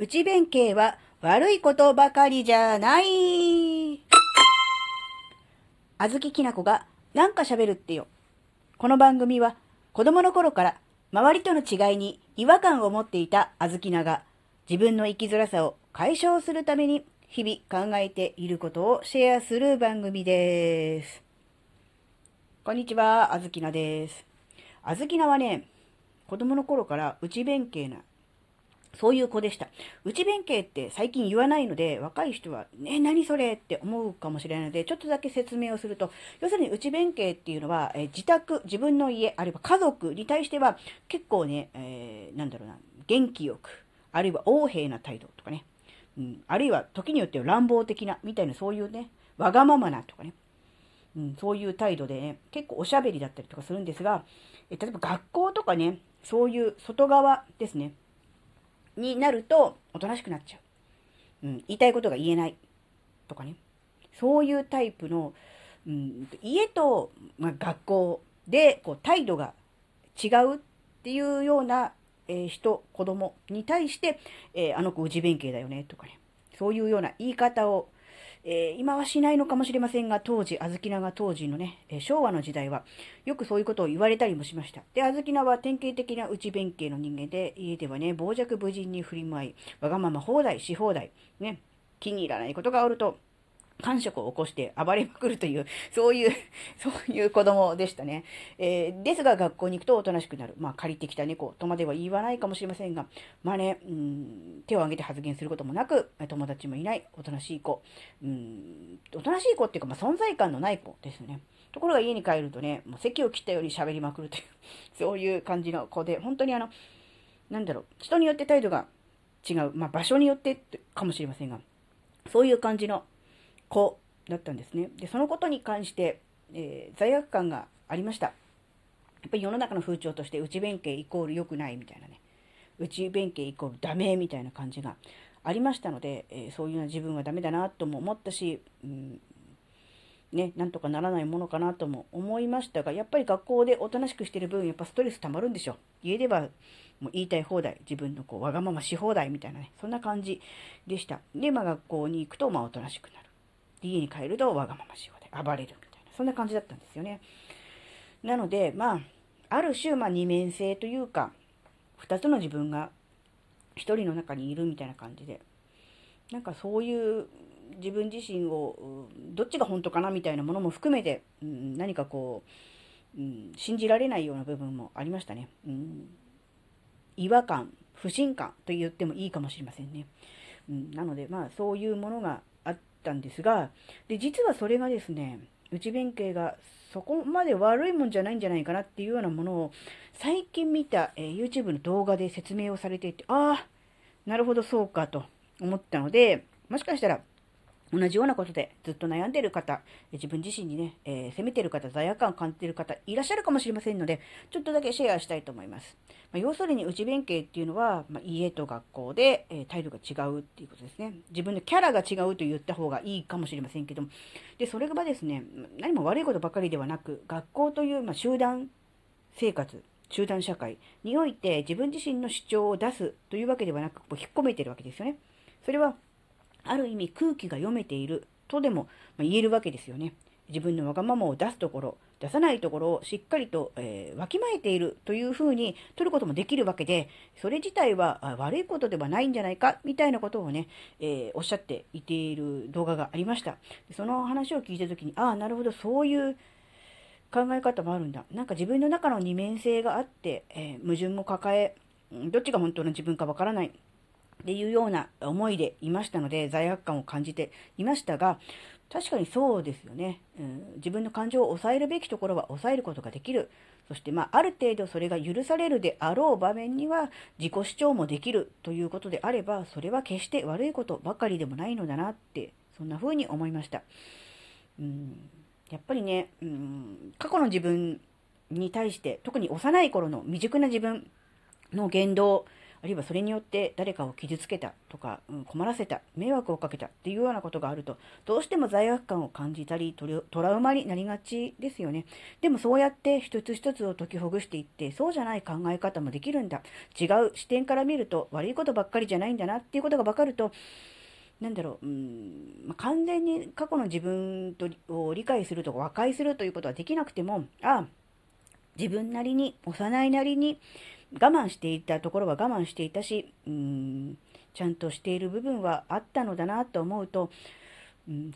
内弁慶は悪いことばかりじゃない。あずききなこがなんか喋るってよ。この番組は子供の頃から周りとの違いに違和感を持っていたあずきなが自分の生きづらさを解消するために日々考えていることをシェアする番組です。こんにちは、あずきなです。あずきなはね、子供の頃から内弁慶な、そういう子でした。内弁慶って最近言わないので、若い人はね、何それって思うかもしれないので、ちょっとだけ説明をすると、要するに内弁慶っていうのは、自分の家、あるいは家族に対しては、結構ね、元気よく、あるいは横柄な態度とかね、あるいは時によっては乱暴的な、みたいなそういうね、わがままなとかね、そういう態度でね、結構おしゃべりだったりとかするんですが、例えば学校とかね、そういう外側ですね、になるとおとなしくなっちゃう。言いたいことが言えないとかね、そういうタイプの、家と、学校でこう態度が違うっていうような、子供に対して、あの子内弁慶だよねとかね、そういうような言い方を今はしないのかもしれませんが、あずきなが当時のね、昭和の時代は、よくそういうことを言われたりもしました。で、あずきなは典型的な内弁慶の人間で、家ではね、傍若無人に振りまい、わがまま放題し放題、ね、気に入らないことがあると、感触を起こして暴れまくるという、そういう子供でしたね。ですが、学校に行くとおとなしくなる。借りてきた猫とまでは言わないかもしれませんが、手を挙げて発言することもなく、友達もいない、おとなしい子。おとなしい子っていうか、存在感のない子ですね。ところが家に帰るとね、もう席を切ったように喋りまくるという、そういう感じの子で、本当に人によって態度が違う。場所によってかもしれませんが、そういう感じの子だったんですね。で、そのことに関して、罪悪感がありました。やっぱり世の中の風潮として内弁慶イコール良くないみたいなね、内弁慶イコールダメみたいな感じがありましたので、そういうような自分はダメだなとも思ったし、なんとかならないものかなとも思いましたが、やっぱり学校でおとなしくしてる分、やっぱストレス溜まるんでしょ。家ではもう言いたい放題、自分のわがままし放題みたいなね、そんな感じでした。で、学校に行くとおとなしくなる。家に帰るとわがまましようで暴れるみたいな、そんな感じだったんですよね。なので、ある種、二面性というか、二つの自分が一人の中にいるみたいな感じで、そういう自分自身を、どっちが本当かなみたいなものも含めて、何か信じられないような部分もありましたね。違和感、不信感と言ってもいいかもしれませんね。なので、そういうものがたんですが、で、実はそれがですね、内弁慶がそこまで悪いもんじゃないんじゃないかなっていうようなものを最近見た、YouTube の動画で説明をされていて、なるほどそうかと思ったので、もしかしたら同じようなことでずっと悩んでる方、自分自身にね、責めてる方、罪悪感を感じてる方いらっしゃるかもしれませんので、ちょっとだけシェアしたいと思います。要するに内弁慶っていうのは、家と学校で、態度が違うっていうことですね。自分のキャラが違うと言った方がいいかもしれませんけども、で、それがですね、何も悪いことばかりではなく、学校という、集団生活、集団社会において自分自身の主張を出すというわけではなく、引っ込めてるわけですよね。それはある意味空気が読めているとでも言えるわけですよね。自分のわがままを出すところ、出さないところをしっかりと、わきまえているというふうに取ることもできるわけで、それ自体は悪いことではないんじゃないかみたいなことをね、おっしゃっていている動画がありました。その話を聞いたときに、なるほど、そういう考え方もあるんだ。自分の中の二面性があって、矛盾も抱え、どっちが本当の自分かわからない。っていうような思いでいましたので、罪悪感を感じていましたが、確かにそうですよね。自分の感情を抑えるべきところは抑えることができる。そして、ある程度それが許されるであろう場面には自己主張もできるということであれば、それは決して悪いことばかりでもないのだなって、そんな風に思いました。やっぱりね、過去の自分に対して、特に幼い頃の未熟な自分の言動、あるいはそれによって誰かを傷つけたとか、困らせた、迷惑をかけたっていうようなことがあると、どうしても罪悪感を感じたりトラウマになりがちですよね。でもそうやって一つ一つを解きほぐしていって、そうじゃない考え方もできるんだ、違う視点から見ると悪いことばっかりじゃないんだなっていうことが分かると、完全に過去の自分を理解するとか和解するということはできなくても、自分なりに、幼いなりに我慢していたところは我慢していたし、ちゃんとしている部分はあったのだなと思うと、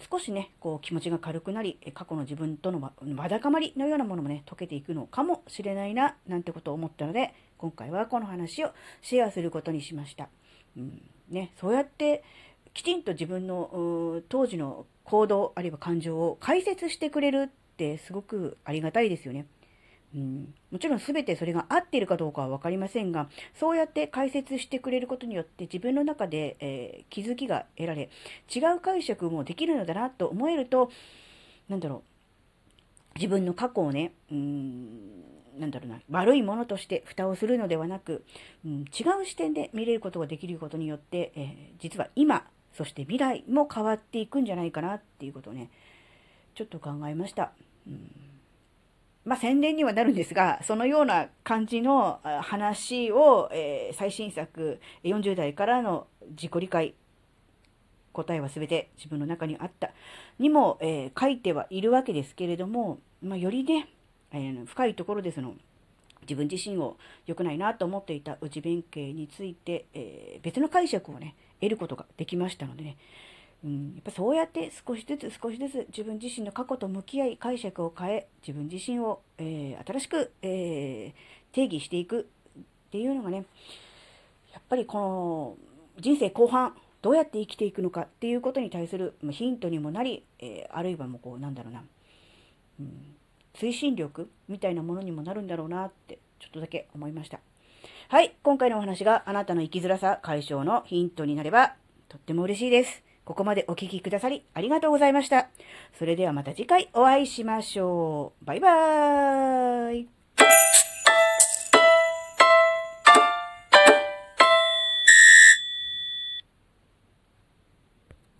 少しね、こう気持ちが軽くなり、過去の自分との わだかまりのようなものもね、溶けていくのかもしれないな、なんてことを思ったので、今回はこの話をシェアすることにしました。そうやってきちんと自分の当時の行動、あるいは感情を解説してくれるってすごくありがたいですよね。もちろん全てそれが合っているかどうかは分かりませんが、そうやって解説してくれることによって自分の中で、気づきが得られ、違う解釈もできるのだなと思えると、自分の過去をね、悪いものとして蓋をするのではなく、違う視点で見れることができることによって、実は今、そして未来も変わっていくんじゃないかなっていうことをね、ちょっと考えました。宣伝にはなるんですが、そのような感じの話を、最新作40代からの自己理解、答えはすべて自分の中にあったにも、書いてはいるわけですけれども、よりね、深いところでその自分自身を良くないなと思っていた内弁慶について、別の解釈をね、得ることができましたのでね、やっぱそうやって少しずつ自分自身の過去と向き合い、解釈を変え、自分自身を、新しく、定義していくっていうのがね、やっぱりこの人生後半どうやって生きていくのかっていうことに対するヒントにもなり、あるいはもうこう推進力みたいなものにもなるんだろうなってちょっとだけ思いました。はい、今回のお話があなたの生きづらさ解消のヒントになればとっても嬉しいです。ここまでお聞きくださりありがとうございました。それではまた次回お会いしましょう。バイバーイ。